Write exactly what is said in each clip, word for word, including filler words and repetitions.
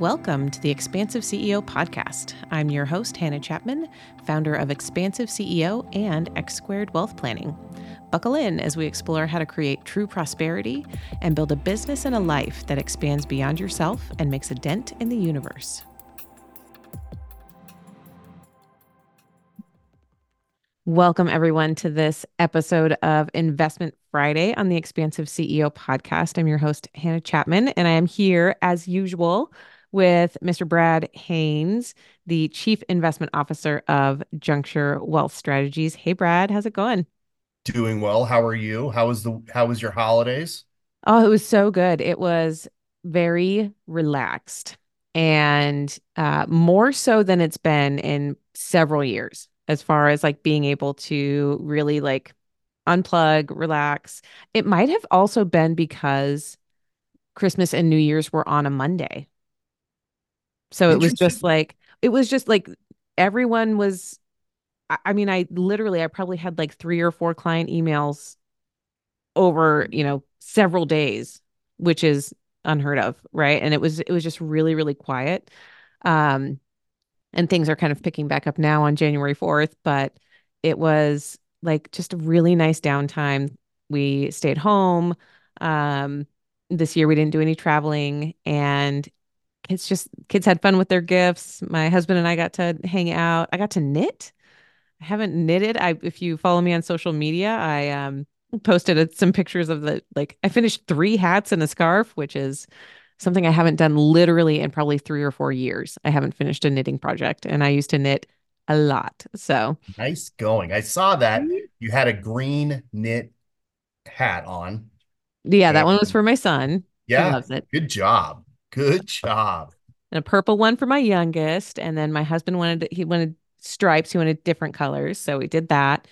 Welcome to the Expansive C E O podcast. I'm your host, Hannah Chapman, founder of Expansive C E O and X Squared Wealth Planning. Buckle in as we explore how to create true prosperity and build a business and a life that expands beyond yourself and makes a dent in the universe. Welcome, everyone, to this episode of Investment Friday on the Expansive C E O podcast. I'm your host, Hannah Chapman, and I am here, as usual, with Mister Brad Haines, the Chief Investment Officer of Juncture Wealth Strategies. Hey, Brad, how's it going? Doing well. How are you? How was the? How was your holidays? Oh, it was so good. It was very relaxed, and uh, more so than it's been in several years, as far as like being able to really like unplug, relax. It might have also been because Christmas and New Year's were on a Monday. So it was just like, it was just like everyone was, I mean, I literally, I probably had like three or four client emails over, you know, several days, which is unheard of. Right. And it was, it was just really, really quiet. Um, And things are kind of picking back up now on January fourth, but it was like just a really nice downtime. We stayed home. Um, this year we didn't do any traveling, and it's just kids had fun with their gifts. My husband and I got to hang out. I got to knit. I haven't knitted. I if you follow me on social media, I um, posted some pictures of the like I finished three hats and a scarf, which is something I haven't done literally in probably three or four years. I haven't finished a knitting project, and I used to knit a lot. So nice going. I saw that you had a green knit hat on. Yeah, and that one was for my son. Yeah, he loves it. Good job. Good job. And a purple one for my youngest, and then my husband wanted he wanted stripes. He wanted different colors, so we did that.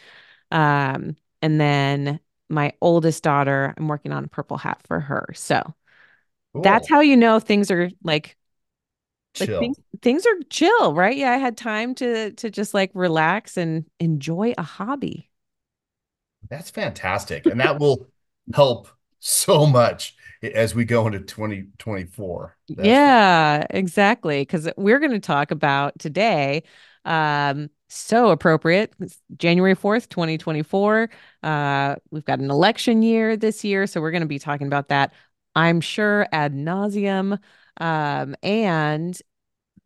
Um, and then my oldest daughter, I'm working on a purple hat for her. So. Cool. That's how you know things are like, like things, things are chill, right? Yeah, I had time to to just like relax and enjoy a hobby. That's fantastic. And that will help so much as we go into twenty twenty-four. That's yeah, cool. Exactly. Because we're going to talk about today, um, so appropriate, it's January fourth, twenty twenty-four. Uh, we've got an election year this year, so we're going to be talking about that, I'm sure, ad nauseum. Um, and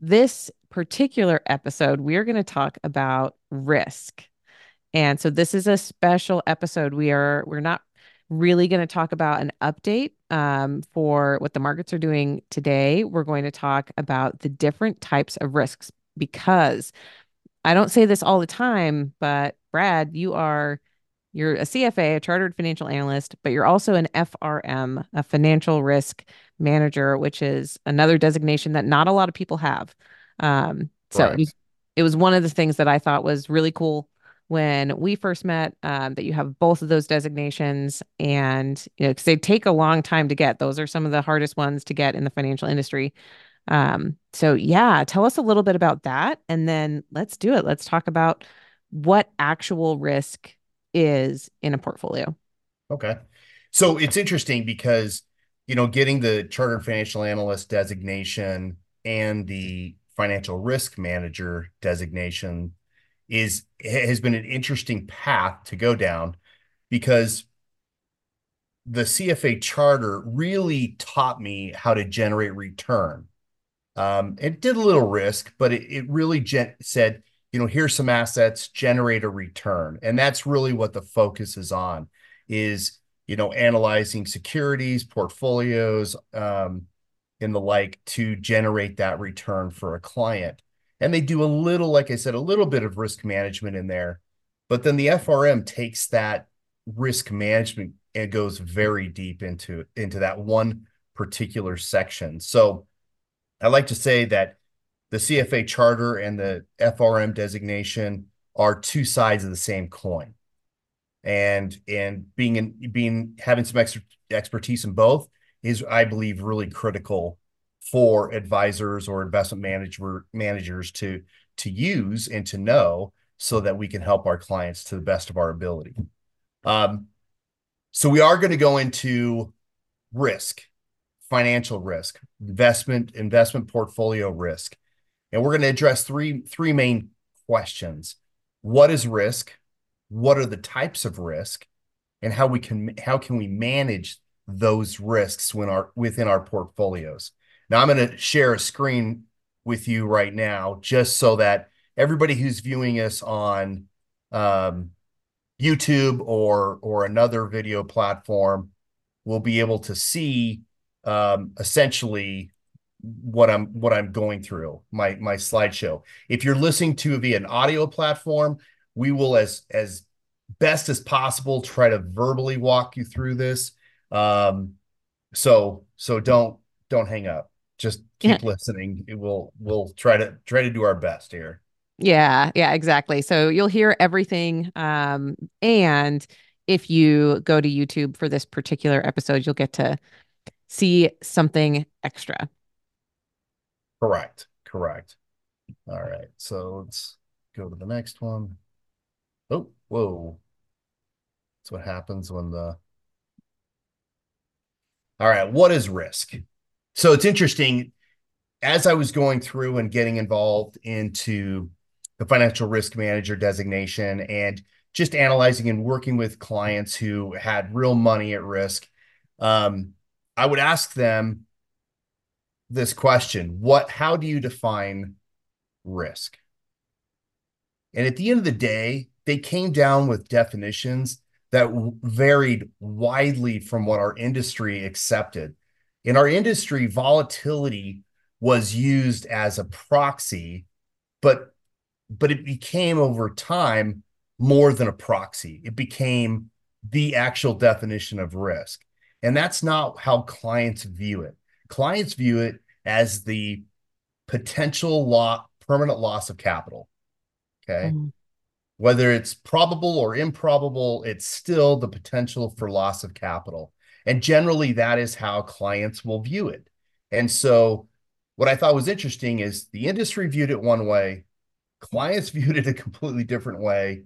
this particular episode, we're going to talk about risk. And so this is a special episode. We are, we're not really going to talk about an update um, for what the markets are doing today. We're going to talk about the different types of risks, because I don't say this all the time, but Brad, you are You're a C F A, a chartered financial analyst, but you're also an F R M, a financial risk manager, which is another designation that not a lot of people have. Um, so right. It was one of the things that I thought was really cool when we first met, um, that you have both of those designations, and, you know, because they take a long time to get. Those are some of the hardest ones to get in the financial industry. Um, so yeah, tell us a little bit about that, and then let's do it. Let's talk about what actual risk is in a portfolio. Okay. So it's interesting because, you know, getting the chartered financial analyst designation and the financial risk manager designation is has been an interesting path to go down, because the C F A charter really taught me how to generate return. Um, it did a little risk, but it, it really gen- said, you know, here's some assets, generate a return. And that's really what the focus is on, is, you know, analyzing securities, portfolios, um, and the like to generate that return for a client. And they do a little, like I said, a little bit of risk management in there, but then the F R M takes that risk management and goes very deep into, into that one particular section. So I like to say that the C F A charter and the F R M designation are two sides of the same coin, and and being in, being having some ex- expertise in both is, I believe, really critical for advisors or investment manager managers to to use and to know, so that we can help our clients to the best of our ability. Um, so we are going to go into risk financial risk, investment, investment portfolio risk. And we're going to address three, three main questions. What is risk? What are the types of risk? And how we can how can we manage those risks when our, within our portfolios? Now, I'm going to share a screen with you right now, just so that everybody who's viewing us on um, YouTube or, or another video platform will be able to see um, essentially what I'm what I'm going through, my my slideshow. If you're listening to via an audio platform, we will as as best as possible try to verbally walk you through this. Um, so so don't don't hang up. Just keep yeah. listening. It will we'll try to try to do our best here. Yeah, yeah, exactly. So you'll hear everything. Um, and if you go to YouTube for this particular episode, you'll get to see something extra. Correct. Correct. All right. So let's go to the next one. Oh, whoa. That's what happens when the... All right. What is risk? So it's interesting. As I was going through and getting involved into the financial risk manager designation and just analyzing and working with clients who had real money at risk, um, I would ask them this question: what, how do you define risk? And at the end of the day, they came down with definitions that varied widely from what our industry accepted. In our industry, volatility was used as a proxy, but but it became over time more than a proxy. It became the actual definition of risk. And that's not how clients view it. Clients view it as the potential loss, permanent loss of capital, okay? Mm-hmm. Whether it's probable or improbable, it's still the potential for loss of capital. And generally, that is how clients will view it. And so what I thought was interesting is the industry viewed it one way, clients viewed it a completely different way.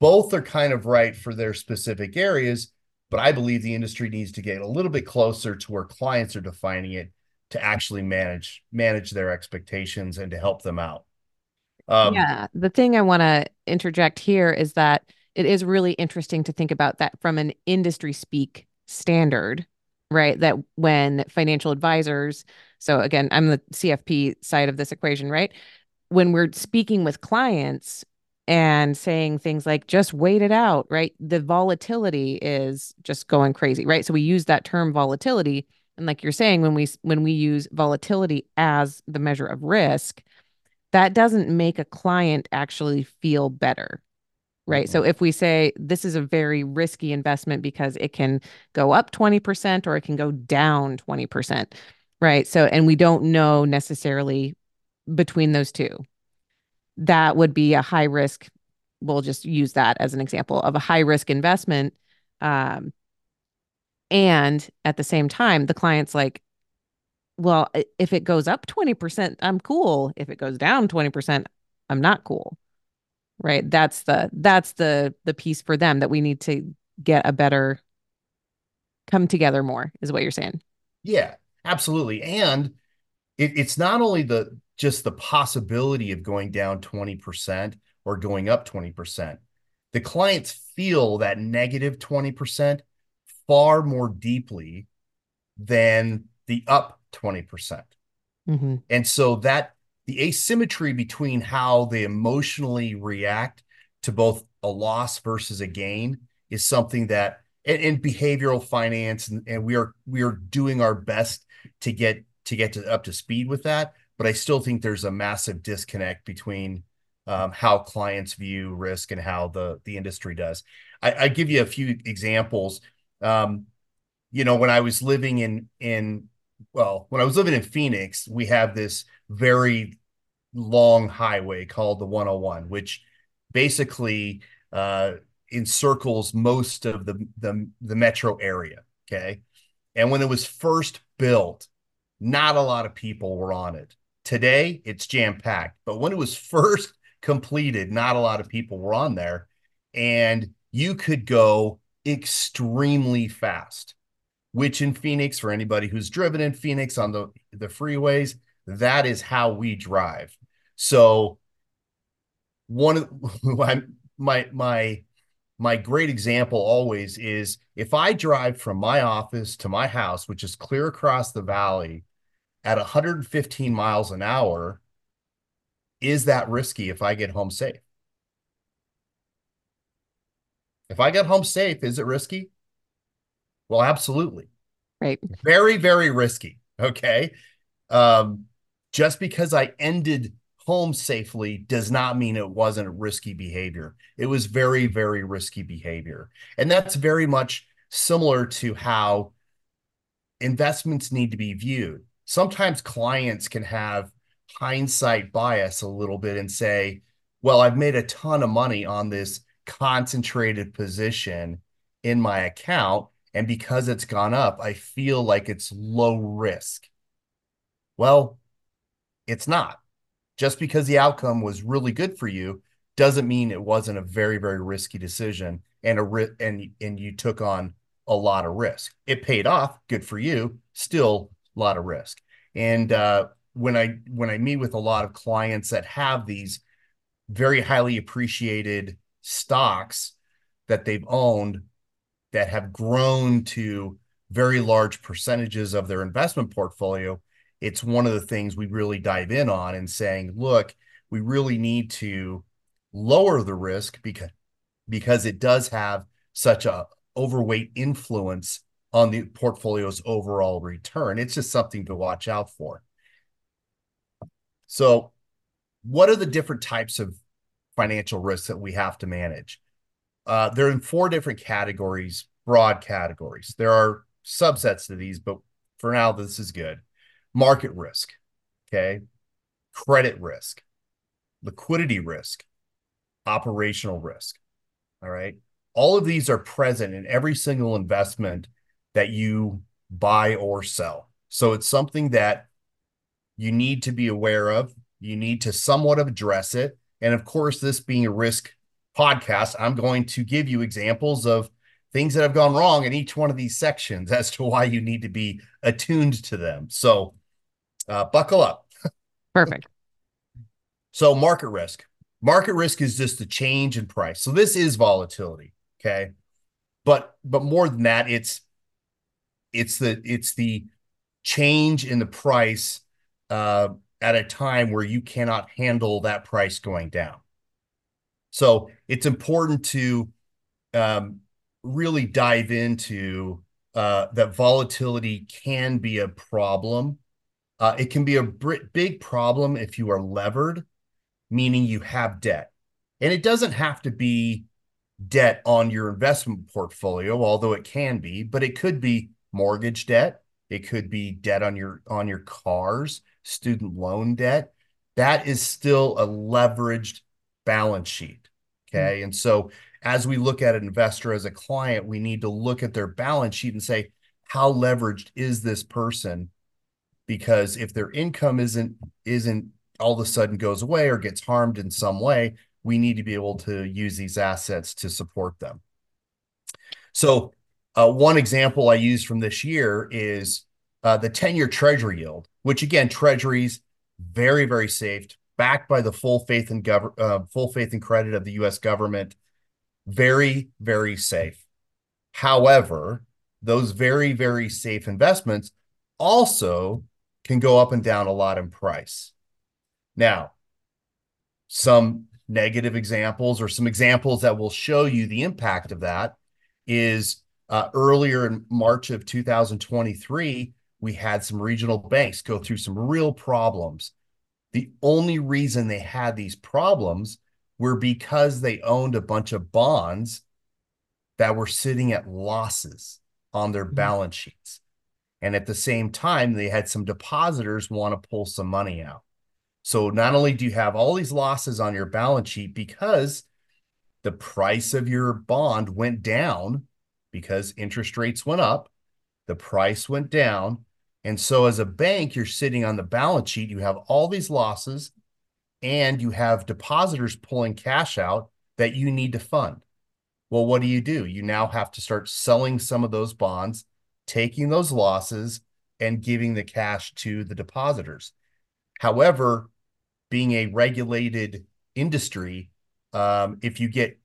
Both are kind of right for their specific areas, but I believe the industry needs to get a little bit closer to where clients are defining it to actually manage manage their expectations and to help them out. Um, yeah, the thing I want to interject here is that it is really interesting to think about that from an industry speak standard, right? That when financial advisors, so again, I'm the C F P side of this equation, right? When we're speaking with clients and saying things like, just wait it out, right? The volatility is just going crazy, right? So we use that term volatility. And like you're saying, when we when we use volatility as the measure of risk, that doesn't make a client actually feel better, right? Mm-hmm. So if we say this is a very risky investment because it can go up twenty percent or it can go down twenty percent, right? So, and we don't know necessarily between those two. That would be a high risk. We'll just use that as an example of a high risk investment. Um, and at the same time, the client's like, well, if it goes up twenty percent, I'm cool. If it goes down twenty percent, I'm not cool, right? That's the, that's the, the piece for them that we need to get a better, come together more is what you're saying. Yeah, absolutely. And it, it's not only the, just the possibility of going down twenty percent or going up twenty percent. The clients feel that negative twenty percent far more deeply than the up twenty percent. Mm-hmm. And so that the asymmetry between how they emotionally react to both a loss versus a gain is something that in, in behavioral finance, and, and we are we are doing our best to get to get to up to speed with that. But I still think there's a massive disconnect between um, how clients view risk and how the, the industry does. I, I give you a few examples. Um, you know, when I was living in, in, well, when I was living in Phoenix, we have this very long highway called the one oh one, which basically uh, encircles most of the, the, the metro area. Okay. And when it was first built, not a lot of people were on it. Today, it's jam-packed. But when it was first completed, not a lot of people were on there. And you could go extremely fast. which in Phoenix, for anybody who's driven in Phoenix on the, the freeways, that is how we drive. So one of my, my, my great example always is if I drive from my office to my house, which is clear across the valley at one hundred fifteen miles an hour, is that risky if I get home safe? If I get home safe, is it risky? Well, absolutely. Right. Very, very risky. Okay. Um, just because I ended home safely does not mean it wasn't risky behavior. It was very, very risky behavior. And that's very much similar to how investments need to be viewed. Sometimes clients can have hindsight bias a little bit and say, well, I've made a ton of money on this concentrated position in my account, and because it's gone up, I feel like it's low risk. Well, it's not. Just because the outcome was really good for you doesn't mean it wasn't a very, very risky decision and a ri- and and you took on a lot of risk. It paid off, good for you, still a lot of risk. And uh, when I when I meet with a lot of clients that have these very highly appreciated stocks that they've owned that have grown to very large percentages of their investment portfolio, it's one of the things we really dive in on and saying, look, we really need to lower the risk because, because it does have such a overweight influence on the portfolio's overall return. It's just something to watch out for. So what are the different types of financial risks that we have to manage? Uh, they're in four different categories, broad categories. There are subsets to these, but for now, this is good. Market risk, okay? Credit risk, liquidity risk, operational risk, all right? All of these are present in every single investment that you buy or sell. So it's something that you need to be aware of. You need to somewhat address it. And of course, this being a risk podcast, I'm going to give you examples of things that have gone wrong in each one of these sections as to why you need to be attuned to them. So uh, buckle up. Perfect. So market risk. Market risk is just the change in price. So this is volatility. Okay. But, but more than that, it's, it's the, it's the change in the price uh, at a time where you cannot handle that price going down. So it's important to um, really dive into uh, that volatility can be a problem. Uh, it can be a big problem if you are levered, meaning you have debt. And it doesn't have to be debt on your investment portfolio, although it can be, but it could be mortgage debt. It could be debt on your, on your cars, student loan debt. That is still a leveraged balance sheet. Okay. Mm-hmm. And so as we look at an investor as a client, we need to look at their balance sheet and say, how leveraged is this person? Because if their income isn't, isn't all of a sudden goes away or gets harmed in some way, we need to be able to use these assets to support them. So uh, one example I used from this year is uh, the ten-year treasury yield, which again, treasuries, very, very safe, backed by the full faith and gov- uh, full faith and credit of the U S government. Very, very safe. However, those very, very safe investments also can go up and down a lot in price. Now, some negative examples or some examples that will show you the impact of that is uh, earlier in March of two thousand twenty-three, we had some regional banks go through some real problems. The only reason they had these problems were because they owned a bunch of bonds that were sitting at losses on their balance sheets. And at the same time, they had some depositors want to pull some money out. So not only do you have all these losses on your balance sheet because the price of your bond went down because interest rates went up, the price went down. And so as a bank, you're sitting on the balance sheet, you have all these losses, and you have depositors pulling cash out that you need to fund. Well, what do you do? You now have to start selling some of those bonds taking those losses and giving the cash to the depositors. However, being a regulated industry, um, if you get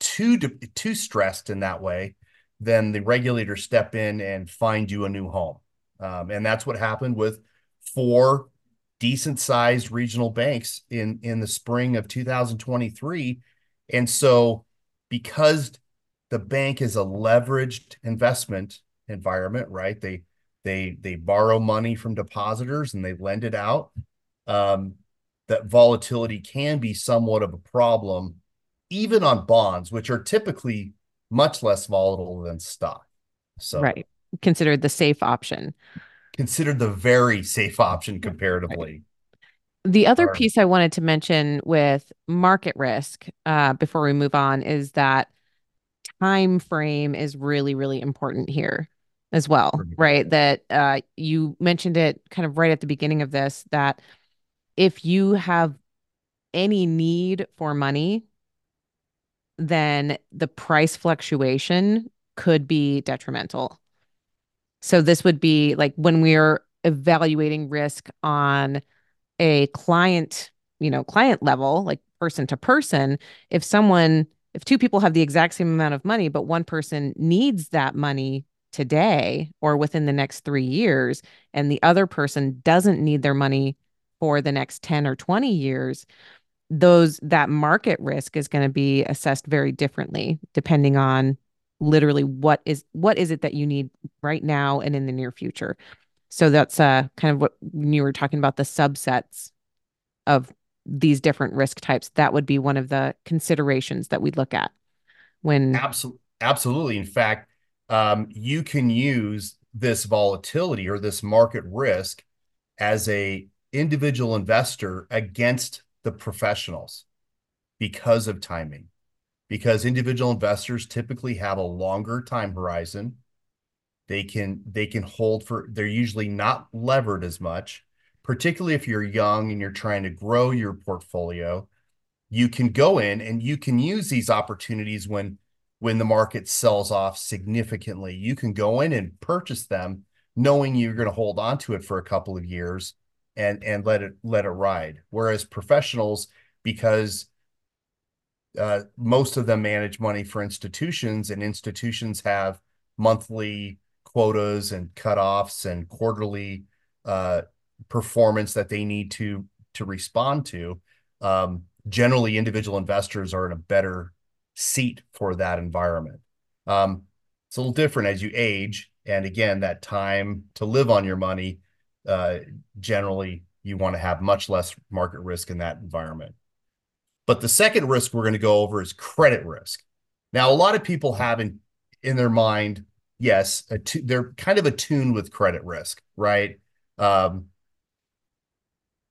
too too stressed in that way, then the regulators step in and find you a new home. Um, and that's what happened with four decent-sized regional banks in, in the spring of two thousand twenty-three. And so because the bank is a leveraged investment environment, right? They they they borrow money from depositors and they lend it out. Um, that volatility can be somewhat of a problem, even on bonds, which are typically much less volatile than stock. So right, considered the safe option. Considered the very safe option comparatively. Right. The other Our, piece I wanted to mention with market risk uh, before we move on is that time frame is really, really important here as well, right? That uh, you mentioned it kind of right at the beginning of this, that if you have any need for money, then the price fluctuation could be detrimental. So this would be like when we're evaluating risk on a client, you know, client level, like person to person, if someone, if two people have the exact same amount of money, but one person needs that money today or within the next three years, and the other person doesn't need their money for the next ten or twenty years, those that market risk is going to be assessed very differently depending on literally what is what is it that you need right now and in the near future. So that's uh, kind of what you were talking about, the subsets of these different risk types. That would be one of the considerations that we'd look at when... Absolutely. Absolutely. In fact, um, you can use this volatility or this market risk as a individual investor against the professionals because of timing, because individual investors typically have a longer time horizon. They can, they can hold for, they're usually not levered as much, particularly if you're young and you're trying to grow your portfolio. You can go in and you can use these opportunities when, when the market sells off significantly. You can go in and purchase them knowing you're going to hold on to it for a couple of years and, and let it, let it ride. Whereas professionals, because uh, most of them manage money for institutions, and institutions have monthly quotas and cutoffs and quarterly uh, performance that they need to, to respond to. Um, generally, individual investors are in a better seat for that environment. Um, it's a little different as you age. And again, that time to live on your money, uh, generally you want to have much less market risk in that environment. But the second risk we're going to go over is credit risk. Now, a lot of people have in, in their mind, yes, attu- they're kind of attuned with credit risk, right? Um,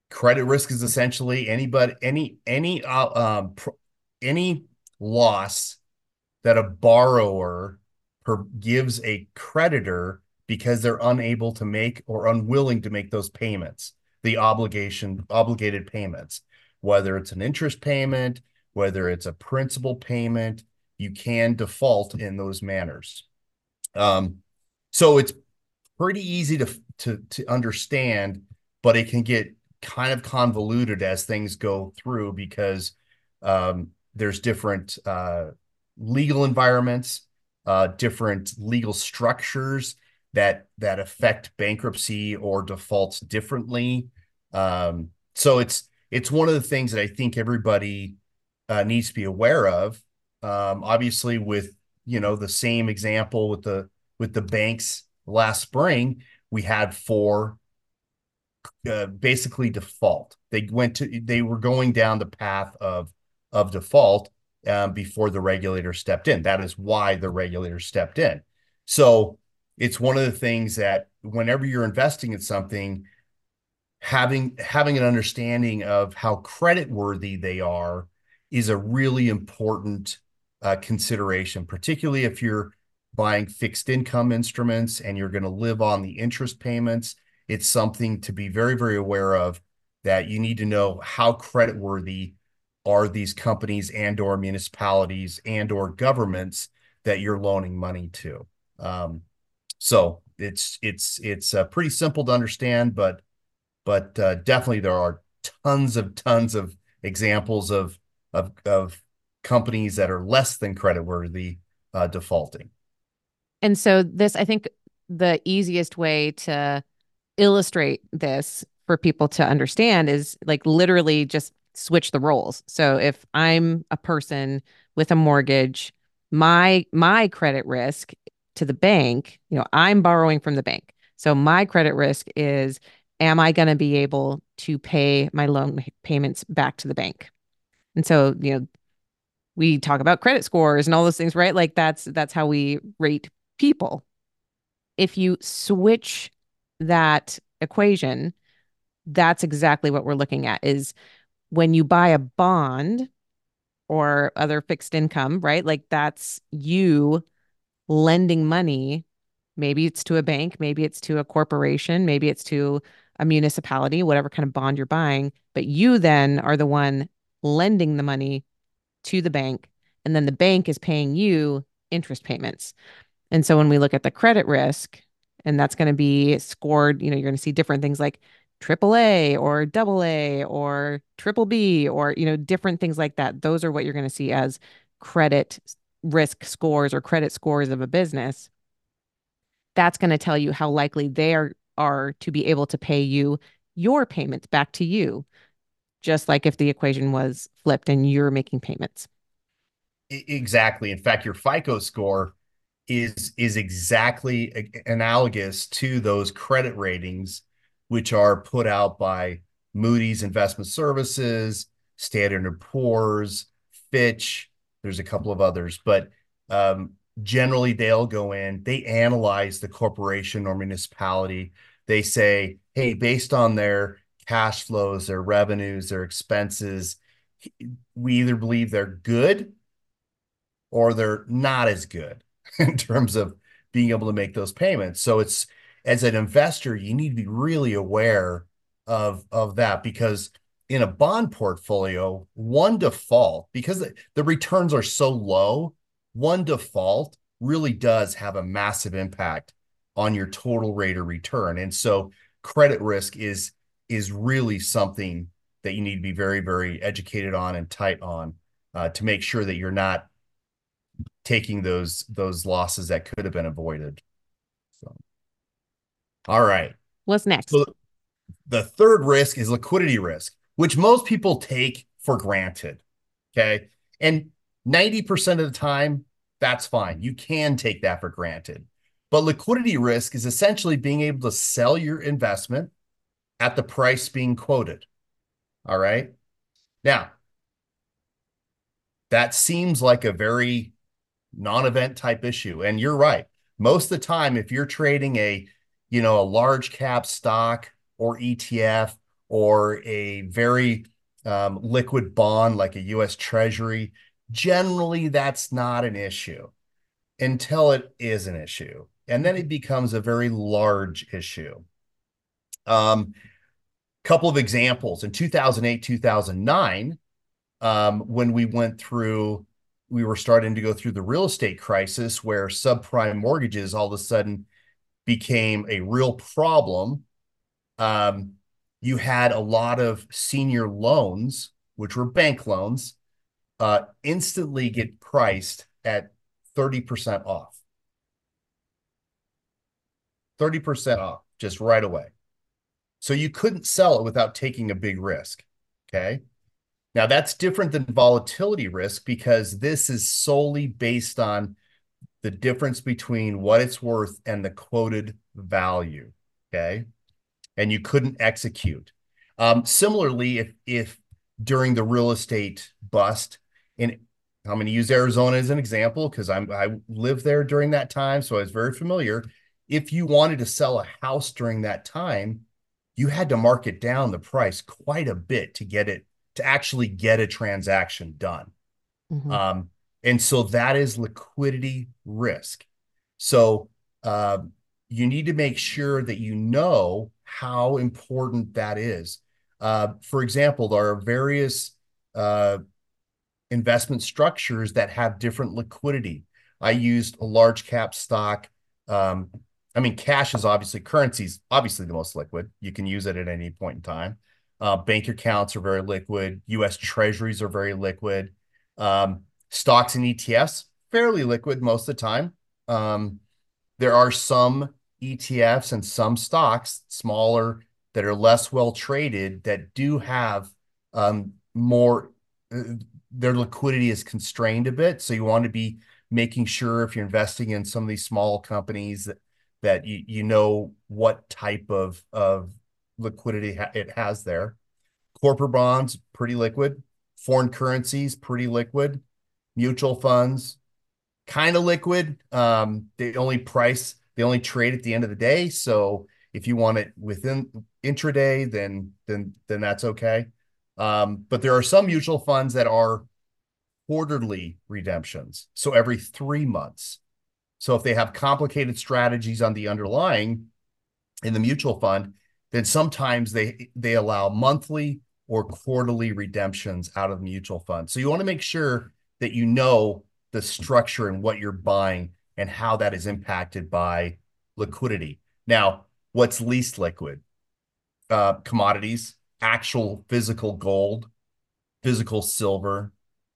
credit risk is essentially anybody, any, any, uh, um, pr- any loss that a borrower per- gives a creditor because they're unable to make or unwilling to make those payments, the obligation, obligated payments, whether it's an interest payment, whether it's a principal payment, you can default in those manners. Um, so it's pretty easy to, to, to understand, but it can get kind of convoluted as things go through because um, there's different uh, legal environments, uh, different legal structures that, that affect bankruptcy or defaults differently. Um, so it's, it's one of the things that I think everybody uh, needs to be aware of. Um, obviously, with, you know, the same example with the with the banks last spring, we had four uh, basically default. They went to they were going down the path of of default um, before the regulator stepped in. That is why the regulator stepped in. So it's one of the things that whenever you're investing in something, having having an understanding of how creditworthy they are is a really important uh, consideration, particularly if you're buying fixed income instruments and you're going to live on the interest payments. It's something to be very, very aware of, that you need to know how creditworthy are these companies and or municipalities and or governments that you're loaning money to. Um, so it's it's it's uh, pretty simple to understand, but but uh, definitely there are tons of tons of examples of of of companies that are less than creditworthy uh, defaulting. And so this, I think, the easiest way to illustrate this for people to understand is like literally just switch the roles. So if I'm a person with a mortgage, my my credit risk to the bank, you know, I'm borrowing from the bank. So my credit risk is, am I going to be able to pay my loan payments back to the bank? And so, you know, we talk about credit scores and all those things, right? Like that's that's how we rate people. If you switch that equation, that's exactly what we're looking at is when you buy a bond or other fixed income, right? Like that's you lending money. Maybe it's to a bank, maybe it's to a corporation, maybe it's to a municipality, whatever kind of bond you're buying. But you then are the one lending the money to the bank. And then the bank is paying you interest payments. And so when we look at the credit risk, and that's going to be scored, you know, you're going to see different things like triple A or double A or triple B or, you know, different things like that. Those are what you're going to see as credit risk scores or credit scores of a business. That's going to tell you how likely they are, are to be able to pay you your payments back to you, just like if the equation was flipped and you're making payments. Exactly. In fact, your FICO score is is exactly analogous to those credit ratings, which are put out by Moody's Investment Services, Standard and Poor's, Fitch. There's a couple of others, but um, generally they'll go in, they analyze the corporation or municipality. They say, hey, based on their cash flows, their revenues, their expenses, we either believe they're good or they're not as good in terms of being able to make those payments. So it's, as an investor, you need to be really aware of, of that, because in a bond portfolio, one default, because the, the returns are so low, one default really does have a massive impact on your total rate of return. And so credit risk is, is really something that you need to be very, very educated on and tight on uh, to make sure that you're not taking those, those losses that could have been avoided. So, all right. What's next? So the third risk is liquidity risk, which most people take for granted. Okay. And ninety percent of the time, that's fine. You can take that for granted. But liquidity risk is essentially being able to sell your investment at the price being quoted. All right. Now, that seems like a very non-event type issue. And you're right. Most of the time, if you're trading a, you know, a large cap stock or E T F or a very um, liquid bond like a U S Treasury, generally that's not an issue until it is an issue. And then it becomes a very large issue. Um, couple of examples. In two thousand eight, two thousand nine, um, when we went through, we were starting to go through the real estate crisis where subprime mortgages all of a sudden became a real problem. Um, you had a lot of senior loans, which were bank loans, uh, instantly get priced at thirty percent off. thirty percent off, just right away. So you couldn't sell it without taking a big risk, okay? Now, that's different than volatility risk because this is solely based on the difference between what it's worth and the quoted value, okay? And you couldn't execute. Um, similarly, if if during the real estate bust, and I'm going to use Arizona as an example because I'm I lived there during that time, so I was very familiar. If you wanted to sell a house during that time, you had to mark it down the price quite a bit to get it to actually get a transaction done. Mm-hmm. Um, And so that is liquidity risk. So uh, you need to make sure that you know how important that is. Uh, for example, there are various uh, investment structures that have different liquidity. I used a large cap stock um, I mean, cash is obviously, currency's obviously the most liquid. You can use it at any point in time. Uh, bank accounts are very liquid. U S treasuries are very liquid. Um, stocks and E T Fs, fairly liquid most of the time. Um, there are some E T Fs and some stocks, smaller, that are less well traded, that do have um, more, uh, their liquidity is constrained a bit. So you want to be making sure if you're investing in some of these small companies that, that you, you know what type of, of liquidity ha it has there. Corporate bonds, pretty liquid. Foreign currencies, pretty liquid. Mutual funds, kind of liquid. Um, they only price, they only trade at the end of the day. So if you want it within intraday, then then then that's okay. Um, but there are some mutual funds that are quarterly redemptions, so every three months. So if they have complicated strategies on the underlying in the mutual fund, then sometimes they they allow monthly or quarterly redemptions out of the mutual fund. So you want to make sure that you know the structure and what you're buying and how that is impacted by liquidity. Now, what's least liquid? Uh, commodities, actual physical gold, physical silver,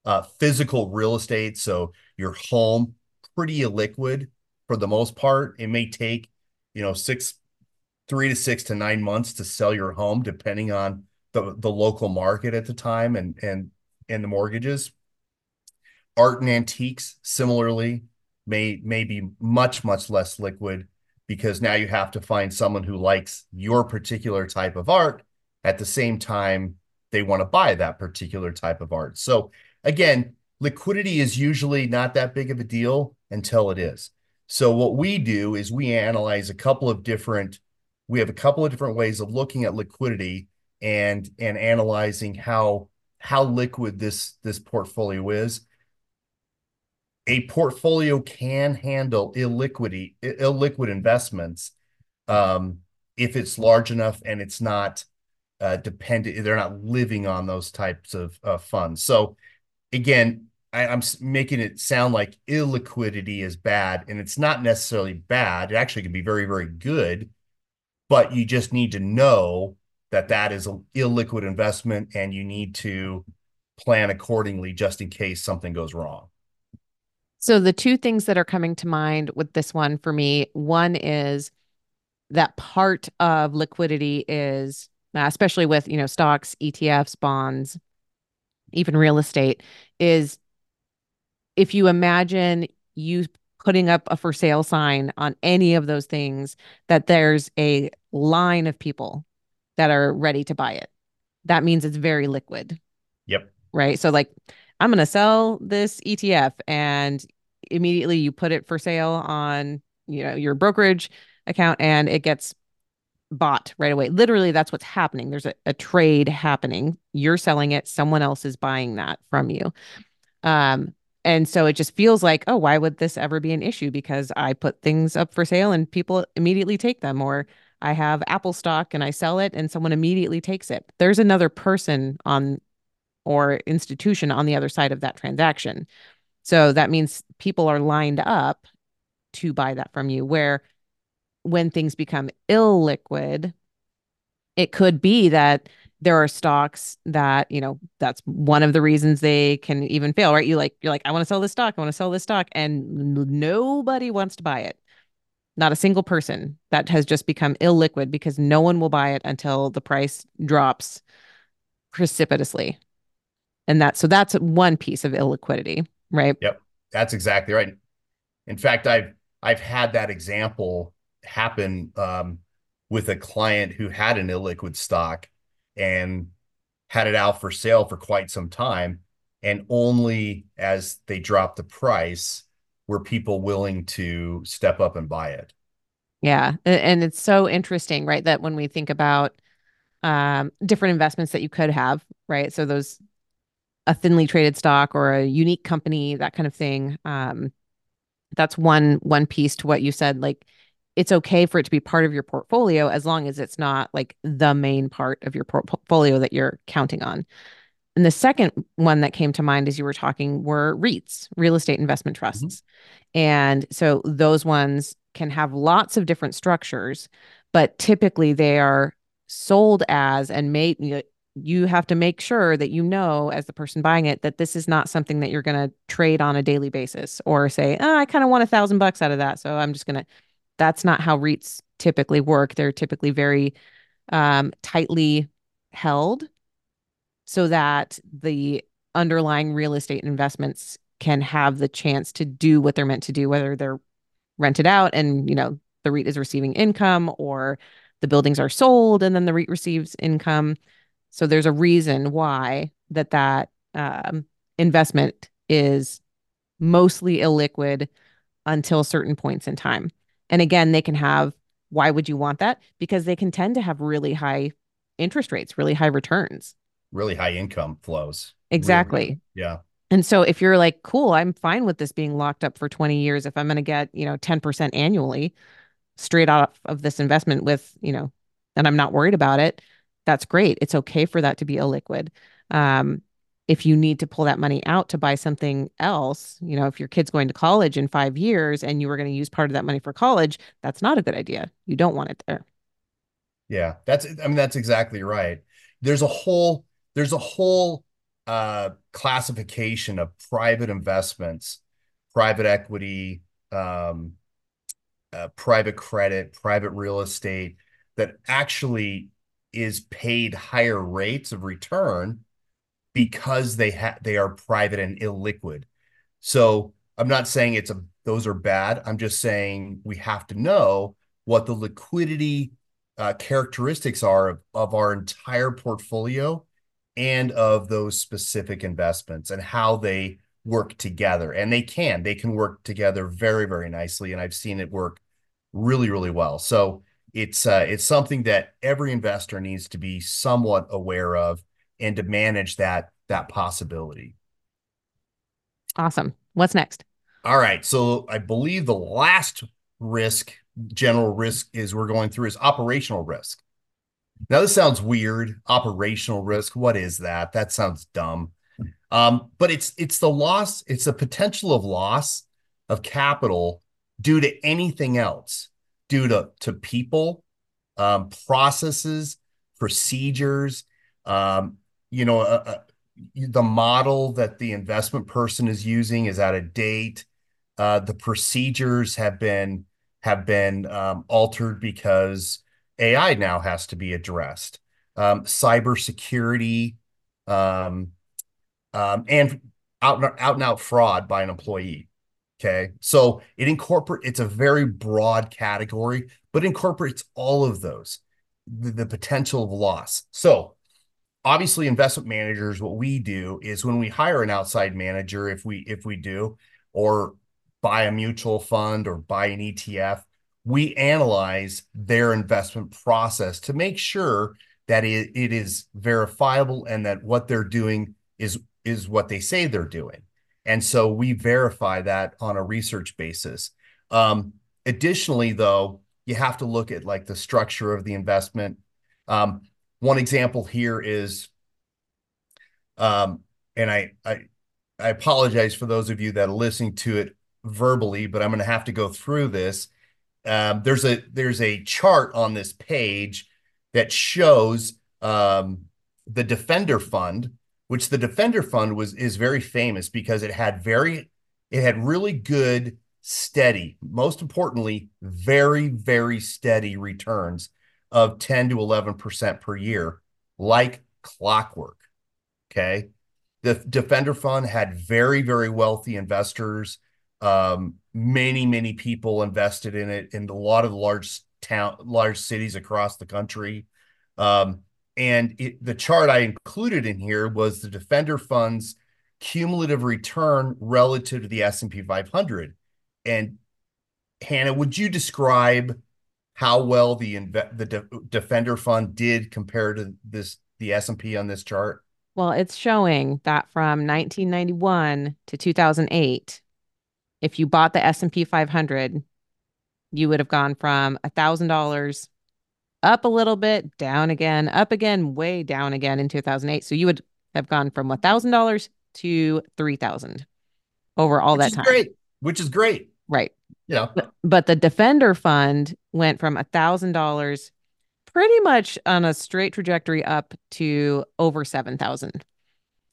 uh, physical real estate. So your home, pretty illiquid for the most part. It may take, you know, six, three to six to nine months to sell your home, depending on the, the local market at the time and, and, and the mortgages. Art and antiques, similarly, may, may be much, much less liquid, because now you have to find someone who likes your particular type of art. At the same time, they want to buy that particular type of art. So again, liquidity is usually not that big of a deal until it is. So what we do is we analyze a couple of different, we have a couple of different ways of looking at liquidity and, and analyzing how, how liquid this, this portfolio is. A portfolio can handle illiquidity, illiquid investments um, if it's large enough and it's not uh, dependent, they're not living on those types of uh, funds. So again, I, I'm making it sound like illiquidity is bad, and it's not necessarily bad. It actually can be very, very good, but you just need to know that that is an illiquid investment and you need to plan accordingly just in case something goes wrong. So the two things that are coming to mind with this one for me, one is that part of liquidity is, especially with, you know, stocks, E T Fs, bonds, even real estate, is if you imagine you putting up a for sale sign on any of those things, that there's a line of people that are ready to buy it. That means it's very liquid. Yep. Right. So like, I'm going to sell this E T F, and immediately you put it for sale on, you know, your brokerage account, and it gets bought right away. Literally, that's what's happening. There's a, a trade happening. You're selling it. Someone else is buying that from you. Um, and so it just feels like, oh, why would this ever be an issue? Because I put things up for sale and people immediately take them, or I have Apple stock and I sell it and someone immediately takes it. There's another person on or institution on the other side of that transaction. So that means people are lined up to buy that from you, where when things become illiquid, it could be that there are stocks that, you know, that's one of the reasons they can even fail, right? You like, you're like, I want to sell this stock. I want to sell this stock. And nobody wants to buy it. Not a single person. That has just become illiquid because no one will buy it until the price drops precipitously. And that, so that's one piece of illiquidity, right? Yep. That's exactly right. In fact, I've, I've had that example happen um, with a client who had an illiquid stock and had it out for sale for quite some time. And only as they dropped the price were people willing to step up and buy it. Yeah. And it's so interesting, right? That when we think about um, different investments that you could have, right? So those, a thinly traded stock or a unique company, that kind of thing. Um, that's one, one piece to what you said, like, it's okay for it to be part of your portfolio as long as it's not like the main part of your portfolio that you're counting on. And the second one that came to mind as you were talking were REITs, real estate investment trusts. Mm-hmm. And so those ones can have lots of different structures, but typically they are sold as and made. You have to make sure that you know, as the person buying it, that this is not something that you're going to trade on a daily basis or say, oh, I kind of want a thousand bucks out of that, so I'm just going to. That's not how REITs typically work. They're typically very um, tightly held so that the underlying real estate investments can have the chance to do what they're meant to do, whether they're rented out and, you know, the REIT is receiving income, or the buildings are sold and then the REIT receives income. So there's a reason why that that um, investment is mostly illiquid until certain points in time. And again, they can have, why would you want that? Because they can tend to have really high interest rates, really high returns. Really high income flows. Exactly. Really, yeah. And so if you're like, cool, I'm fine with this being locked up for twenty years. If I'm going to get, you know, ten percent annually straight off of this investment with, you know, and I'm not worried about it, that's great. It's okay for that to be illiquid. Um, if you need to pull that money out to buy something else, you know, if your kid's going to college in five years and you were going to use part of that money for college, that's not a good idea. You don't want it there. Yeah, that's, I mean, that's exactly right. There's a whole, there's a whole uh, classification of private investments, private equity, um, uh, private credit, private real estate that actually is paid higher rates of return because they ha they are private and illiquid. So I'm not saying it's a those are bad. I'm just saying we have to know what the liquidity uh, characteristics are of, of our entire portfolio and of those specific investments and how they work together. And they can they can work together very, very nicely. And I've seen it work really, really well. So it's uh, it's something that every investor needs to be somewhat aware of and to manage that that possibility. Awesome. What's next? All right. So I believe the last risk, general risk, is we're going through is operational risk. Now, this sounds weird. Operational risk. What is that? That sounds dumb. Um, but it's it's the loss. It's the potential of loss of capital due to anything else, due to to people, um, processes, procedures. Um, you know, uh, uh, the model that the investment person is using is out of date. Uh, the procedures have been have been um, altered because A I now has to be addressed. Um, cybersecurity um, um, and out and out and out fraud by an employee. Okay, so it incorporate it's a very broad category, but incorporates all of those. The, the potential of loss. So obviously, investment managers, what we do is when we hire an outside manager, if we if we do, or buy a mutual fund or buy an E T F, we analyze their investment process to make sure that it, it is verifiable and that what they're doing is is what they say they're doing. And so we verify that on a research basis. Um, additionally, though, you have to look at like the structure of the investment. Um, One example here is, um, and I, I I apologize for those of you that are listening to it verbally, but I'm going to have to go through this. Um, there's a there's a chart on this page that shows um, the Defender Fund, which the Defender Fund was is very famous because it had very it had really good, steady, most importantly, very, very steady returns of ten to eleven percent per year, like clockwork, okay? The Defender Fund had very, very wealthy investors. Um, many, many people invested in it in a lot of large town, large cities across the country. Um, and it, the chart I included in here was the Defender Fund's cumulative return relative to the S and P five hundred. And Hannah, would you describe how well the the De Defender Fund did compared to this the S and P on this chart? Well, it's showing that from nineteen ninety-one to two thousand eight, if you bought the S and P five hundred, you would have gone from one thousand dollars up a little bit, down again, up again, way down again in two thousand eight. So you would have gone from one thousand dollars to three thousand over all that time. Which is great. Which is great. Right. Yeah. But But the Defender Fund went from one thousand dollars pretty much on a straight trajectory up to over seven thousand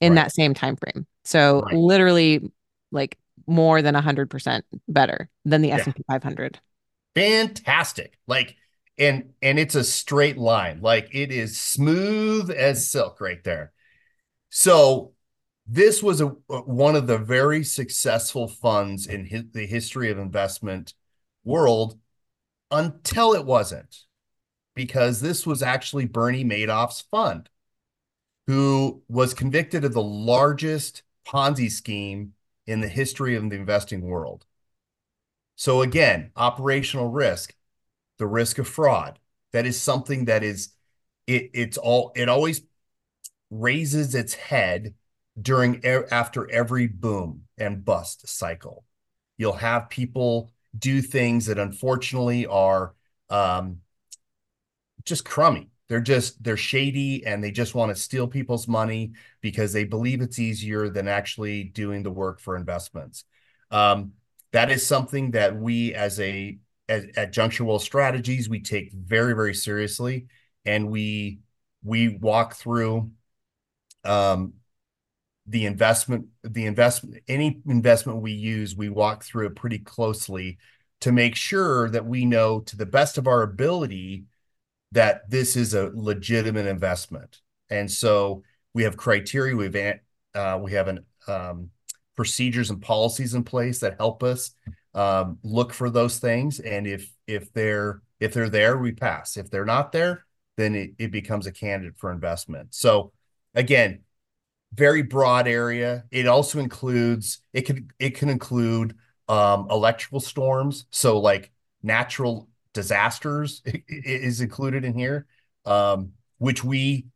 in right. that same time frame. So right. literally like more than one hundred percent better than the yeah. S and P five hundred. Fantastic. Like, and and it's a straight line. Like, it is smooth as silk right there. So this was a, one of the very successful funds in his, the history of investment world, until it wasn't, because this was actually Bernie Madoff's fund, who was convicted of the largest Ponzi scheme in the history of the investing world. So again, operational risk, the risk of fraud, that is something that is, it, it's all, it always raises its head during after every boom and bust cycle. You'll have people do things that unfortunately are um, just crummy. They're just, they're shady, and they just want to steal people's money because they believe it's easier than actually doing the work for investments. Um, that is something that we as a, as, at Juncture Wealth Strategies, we take very, very seriously. And we, we walk through um, the investment, the investment, any investment we use, we walk through it pretty closely to make sure that we know to the best of our ability that this is a legitimate investment. And so we have criteria, we have, uh, we have an, um, procedures and policies in place that help us um, look for those things. And if if they're if they're there, we pass. If they're not there, then it, it becomes a candidate for investment. So again, very broad area. It also includes, it could it can include um, electrical storms. So like natural disasters is included in here, um, which we,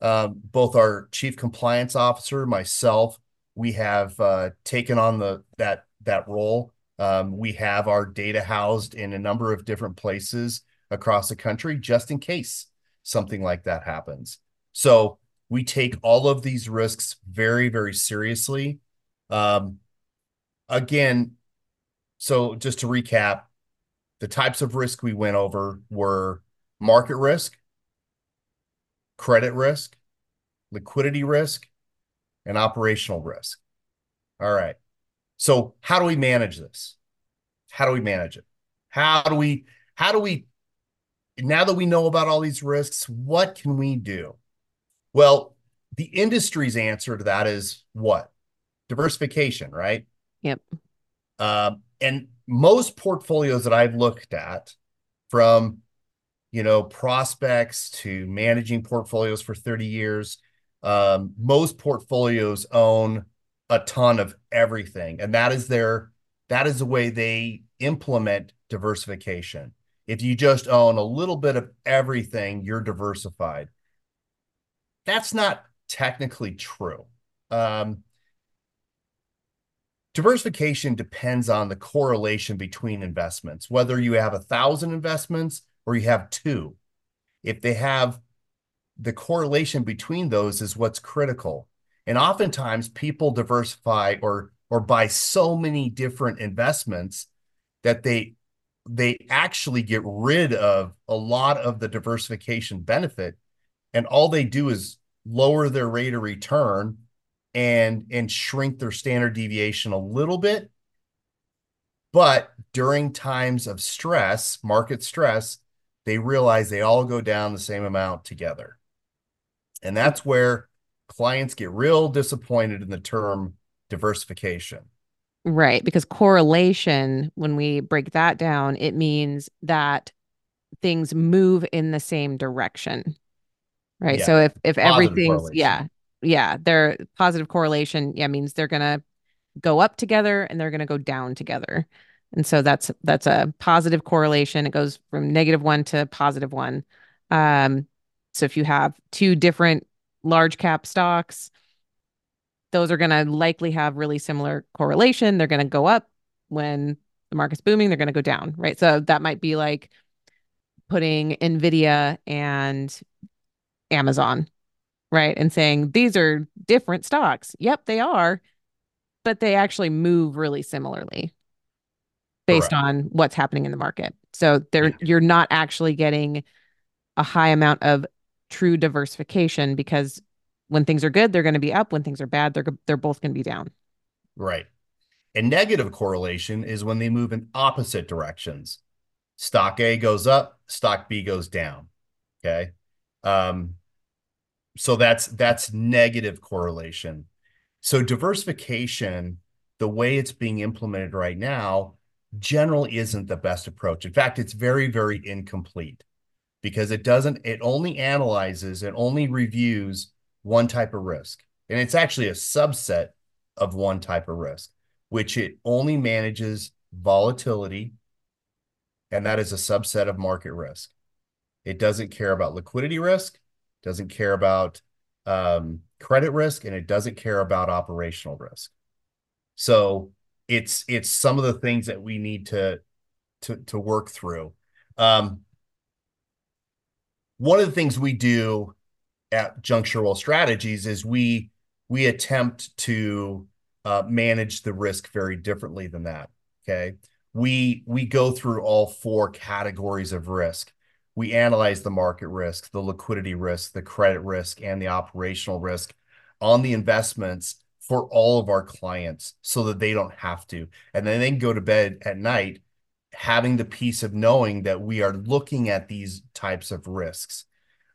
uh, both our chief compliance officer, myself, we have uh, taken on the that that role. Um, we have our data housed in a number of different places across the country, just in case something like that happens. So we take all of these risks very, very seriously. Um, again, so just to recap, the types of risk we went over were market risk, credit risk, liquidity risk, and operational risk. All right. So how do we manage this? How do we manage it? How do we, how do we, now that we know about all these risks, what can we do? Well, the industry's answer to that is what? Diversification, right? Yep. Um, and most portfolios that I've looked at, from, you know, prospects to managing portfolios for thirty years, um, most portfolios own a ton of everything. And that is their, that is the way they implement diversification. If you just own a little bit of everything, you're diversified. That's not technically true. Um, Diversification depends on the correlation between investments, whether you have a thousand investments or you have two. If they have the correlation between those is what's critical. And oftentimes people diversify or or buy so many different investments that they they actually get rid of a lot of the diversification benefit, and all they do is lower their rate of return and and shrink their standard deviation a little bit. But during times of stress, market stress, they realize they all go down the same amount together. And that's where clients get real disappointed in the term diversification. Right, because correlation, when we break that down, it means that things move in the same direction, right? Yeah. So if, if everything's, yeah. Yeah, their positive correlation yeah means they're going to go up together and they're going to go down together. And so that's that's a positive correlation. It goes from negative one to positive one. Um, so if you have two different large cap stocks, those are going to likely have really similar correlation. They're going to go up when the market's booming. They're going to go down, right? So that might be like putting NVIDIA and Amazon, right? And saying, these are different stocks. Yep, they are, but they actually move really similarly. based Correct. on what's happening in the market. So there, yeah. you're not actually getting a high amount of true diversification, because when things are good, they're going to be up. When things are bad, they're they're both going to be down. Right. And negative correlation is when they move in opposite directions. Stock A goes up, stock B goes down. Okay. Um, so that's that's negative correlation. So diversification, the way it's being implemented right now, generally isn't the best approach. In fact, it's very, very incomplete, because it doesn't, it only analyzes, it only reviews one type of risk. And it's actually a subset of one type of risk, which it only manages volatility, and that is a subset of market risk. It doesn't care about liquidity risk, doesn't care about um, credit risk, and it doesn't care about operational risk. So it's it's some of the things that we need to to to work through. Um, one of the things we do at Juncture Wealth Strategies is we we attempt to uh, manage the risk very differently than that. Okay, we we go through all four categories of risk. We analyze the market risk, the liquidity risk, the credit risk, and the operational risk on the investments for all of our clients, so that they don't have to. And then they can go to bed at night having the peace of knowing that we are looking at these types of risks.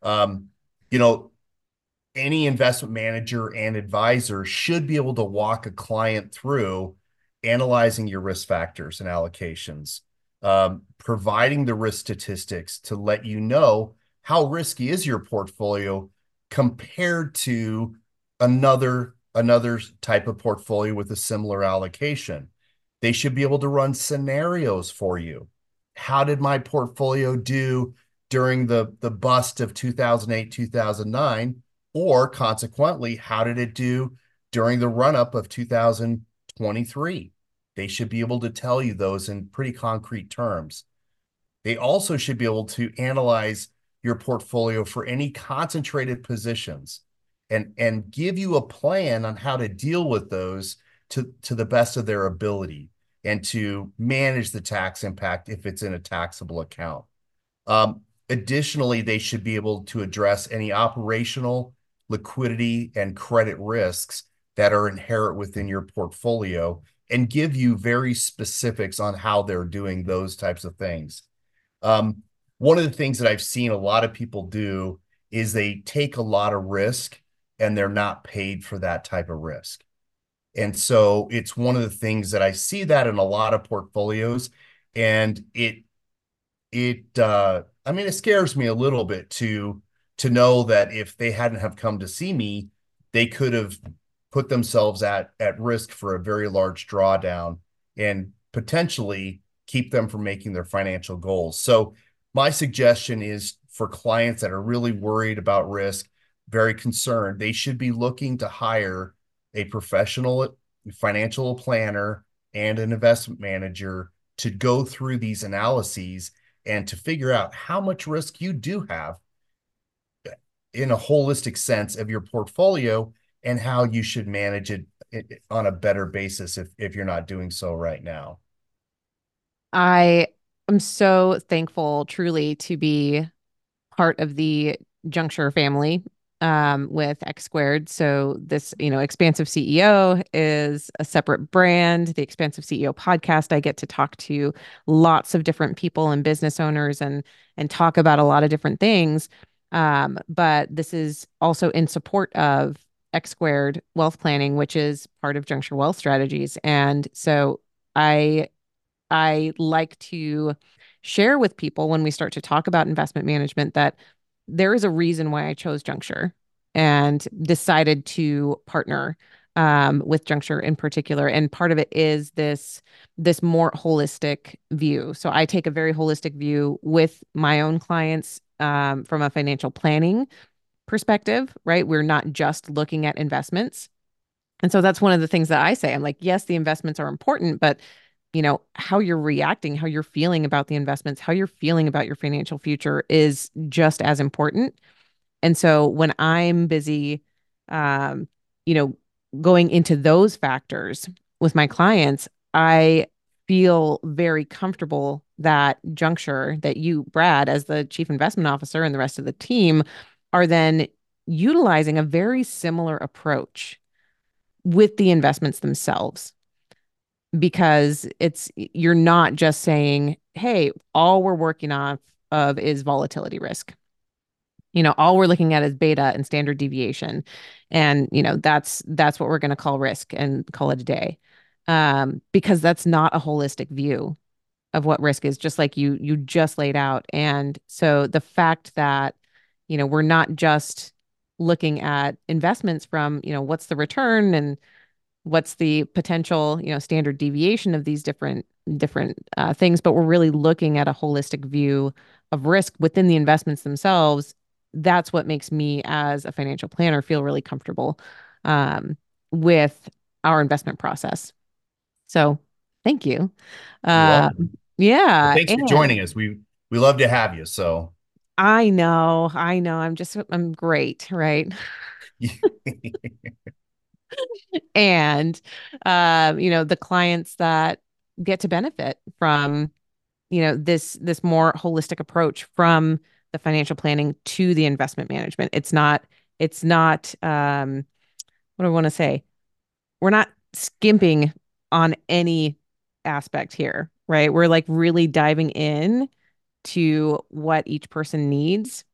Um, you know, any investment manager and advisor should be able to walk a client through analyzing your risk factors and allocations, um, providing the risk statistics to let you know how risky is your portfolio compared to another another type of portfolio with a similar allocation. They should be able to run scenarios for you. How did my portfolio do during the, the bust of two thousand eight, two thousand nine? Or consequently, how did it do during the run-up of two thousand twenty-three? They should be able to tell you those in pretty concrete terms. They also should be able to analyze your portfolio for any concentrated positions, and and give you a plan on how to deal with those to, to the best of their ability, and to manage the tax impact if it's in a taxable account. Um, additionally, they should be able to address any operational, liquidity, and credit risks that are inherent within your portfolio, and give you very specifics on how they're doing those types of things. Um, one of the things that I've seen a lot of people do is they take a lot of risk, and they're not paid for that type of risk. And so it's one of the things that I see that in a lot of portfolios, and it, it, uh, I mean, it scares me a little bit to, to know that if they hadn't have come to see me, they could have put themselves at, at risk for a very large drawdown, and potentially keep them from making their financial goals. So my suggestion is, for clients that are really worried about risk, very concerned, they should be looking to hire a professional financial planner and an investment manager to go through these analyses and to figure out how much risk you do have in a holistic sense of your portfolio, and how you should manage it on a better basis if, if you're not doing so right now. I am so thankful, truly, to be part of the Juncture family um, with X Squared. So this, you know, Expansive C E O is a separate brand. The Expansive C E O podcast, I get to talk to lots of different people and business owners, and and talk about a lot of different things. Um, but this is also in support of X Squared Wealth Planning, which is part of Juncture Wealth Strategies. And so I I like to share with people when we start to talk about investment management that there is a reason why I chose Juncture and decided to partner um, with Juncture in particular. And part of it is this, this more holistic view. So I take a very holistic view with my own clients um, from a financial planning perspective, right? We're not just looking at investments. And so that's one of the things that I say. I'm like, yes, the investments are important, but you know, how you're reacting, how you're feeling about the investments, how you're feeling about your financial future is just as important. And so when I'm busy, um, you know, going into those factors with my clients, I feel very comfortable that Juncture, that you, Brad, as the chief investment officer and the rest of the team are then utilizing a very similar approach with the investments themselves. Because it's, you're not just saying, hey, all we're working off of is volatility risk. You know, all we're looking at is beta and standard deviation. And, you know, that's, that's what we're going to call risk and call it a day. Um, because that's not a holistic view of what risk is, just like you, you just laid out. And so the fact that, you know, we're not just looking at investments from, you know, what's the return and what's the potential, you know, standard deviation of these different different uh, things, but we're really looking at a holistic view of risk within the investments themselves. That's what makes me as a financial planner feel really comfortable um, with our investment process. So thank you. Uh, yeah. Well, thanks and for joining us. We, we love to have you. So I know, I know. I'm just, I'm great. Right. And, uh, you know, the clients that get to benefit from, you know, this, this more holistic approach from the financial planning to the investment management. It's not, it's not, um, what do I want to say? We're not skimping on any aspect here, right? We're like really diving in to what each person needs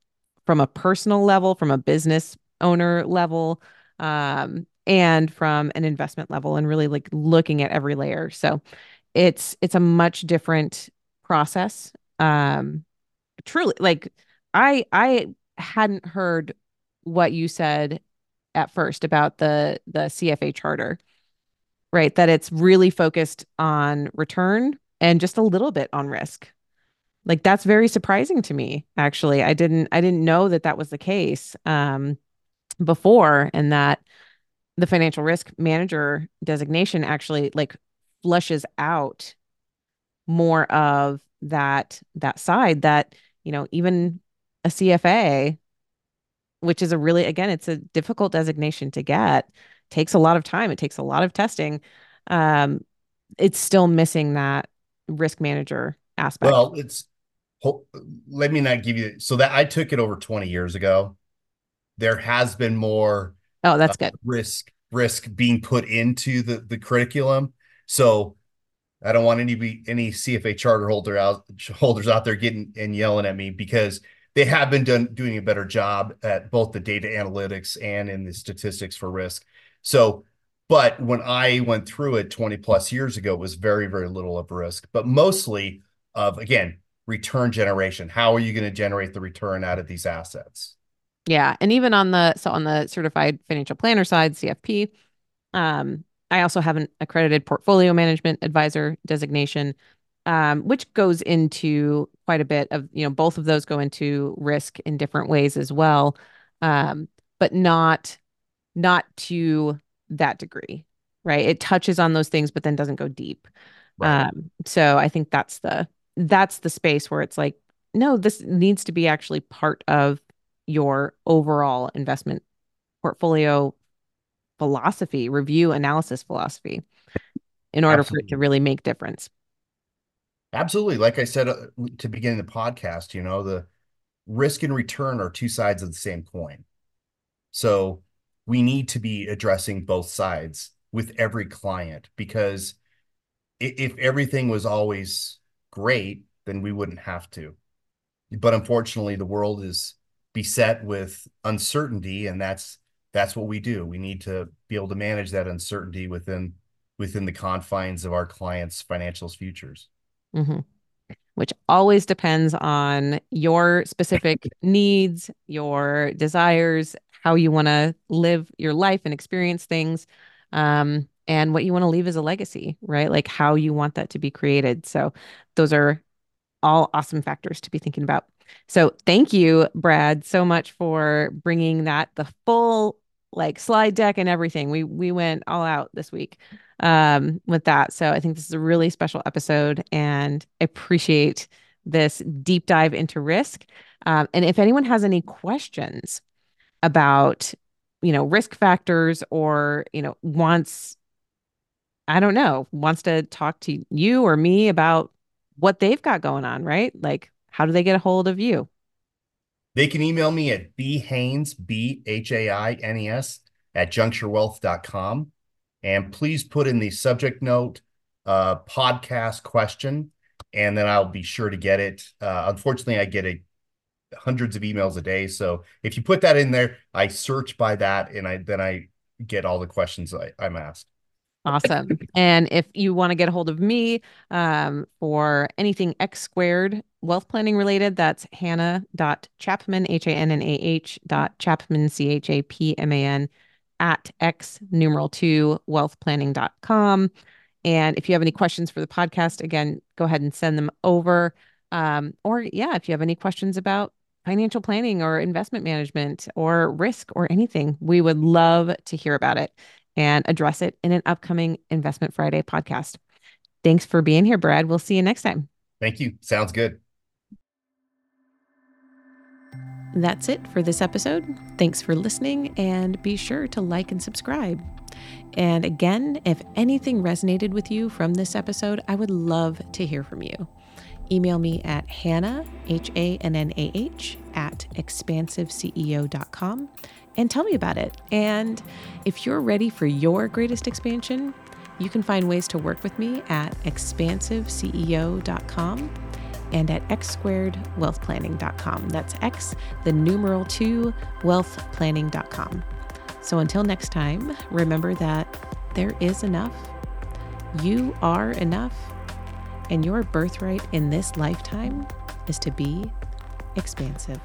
from a personal level, from a business owner level, um, and from an investment level, and really like looking at every layer. So it's, it's a much different process. Um, truly, like I, I hadn't heard what you said at first about the, the C F A charter, right? That it's really focused on return and just a little bit on risk. Like that's very surprising to me, actually. I didn't, I didn't know that that was the case um, before, and that the financial risk manager designation actually like flushes out more of that, that side that, you know, even a C F A, which is a really, again, it's a difficult designation to get, takes a lot of time. It takes a lot of testing. Um, it's still missing that risk manager aspect. Well, it's, let me not give you, so that I took it over twenty years ago. There has been more Oh, that's uh, good. Risk, risk being put into the, the curriculum. So I don't want any any C F A charter holder out, holders out there getting and yelling at me, because they have been done, doing a better job at both the data analytics and in the statistics for risk. So, but when I went through it twenty plus years ago, it was very, very little of risk, but mostly of, again, return generation. How are you going to generate the return out of these assets? Yeah. And even on the, so on the certified financial planner side, C F P, um, I also have an accredited portfolio management advisor designation, um, which goes into quite a bit of, you know, both of those go into risk in different ways as well. Um, but not, not to that degree, right? It touches on those things, but then doesn't go deep. Right. Um, so I think that's the, that's the space where it's like, no, this needs to be actually part of your overall investment portfolio philosophy, review, analysis philosophy, in order Absolutely. For it to really make difference. Absolutely. Like I said, uh, to begin the podcast, you know, the risk and return are two sides of the same coin. So we need to be addressing both sides with every client, because if everything was always great, then we wouldn't have to. But unfortunately, the world is beset with uncertainty, and that's that's what we do. We need to be able to manage that uncertainty within within the confines of our clients' financial futures. Mm-hmm. Which always depends on your specific needs, your desires, how you want to live your life and experience things, um, and what you want to leave as a legacy, right? Like how you want that to be created. So those are all awesome factors to be thinking about. So thank you, Brad, so much for bringing that, the full like slide deck and everything. We we went all out this week um, with that. So I think this is a really special episode, and I appreciate this deep dive into risk. Um, and if anyone has any questions about, you know, risk factors, or, you know, wants I don't know, wants to talk to you or me about what they've got going on, right? Like, how do they get a hold of you? They can email me at bhaines, B H A I N E S, at juncture wealth dot com. And please put in the subject note, uh, podcast question, and then I'll be sure to get it. Uh, unfortunately, I get a, hundreds of emails a day. So if you put that in there, I search by that, and I then I get all the questions I, I'm asked. Awesome. And if you want to get a hold of me um, for anything X squared wealth planning related, that's hannah dot chapman, H A N N A H dot Chapman, C H A P M A N, at X numeral two wealth planning dot com. And if you have any questions for the podcast, again, go ahead and send them over. Um, or yeah, if you have any questions about financial planning or investment management or risk or anything, we would love to hear about it and address it in an upcoming Investment Friday podcast. Thanks for being here, Brad. We'll see you next time. Thank you. Sounds good. That's it for this episode. Thanks for listening, and be sure to like and subscribe. And again, if anything resonated with you from this episode, I would love to hear from you. Email me at Hannah, H A N N A H, at expansive C E O dot com, and tell me about it. And if you're ready for your greatest expansion, you can find ways to work with me at expansive C E O dot com and at x squared wealth planning dot com. That's X, the numeral two, wealth planning dot com. So until next time, remember that there is enough, you are enough, and your birthright in this lifetime is to be expansive.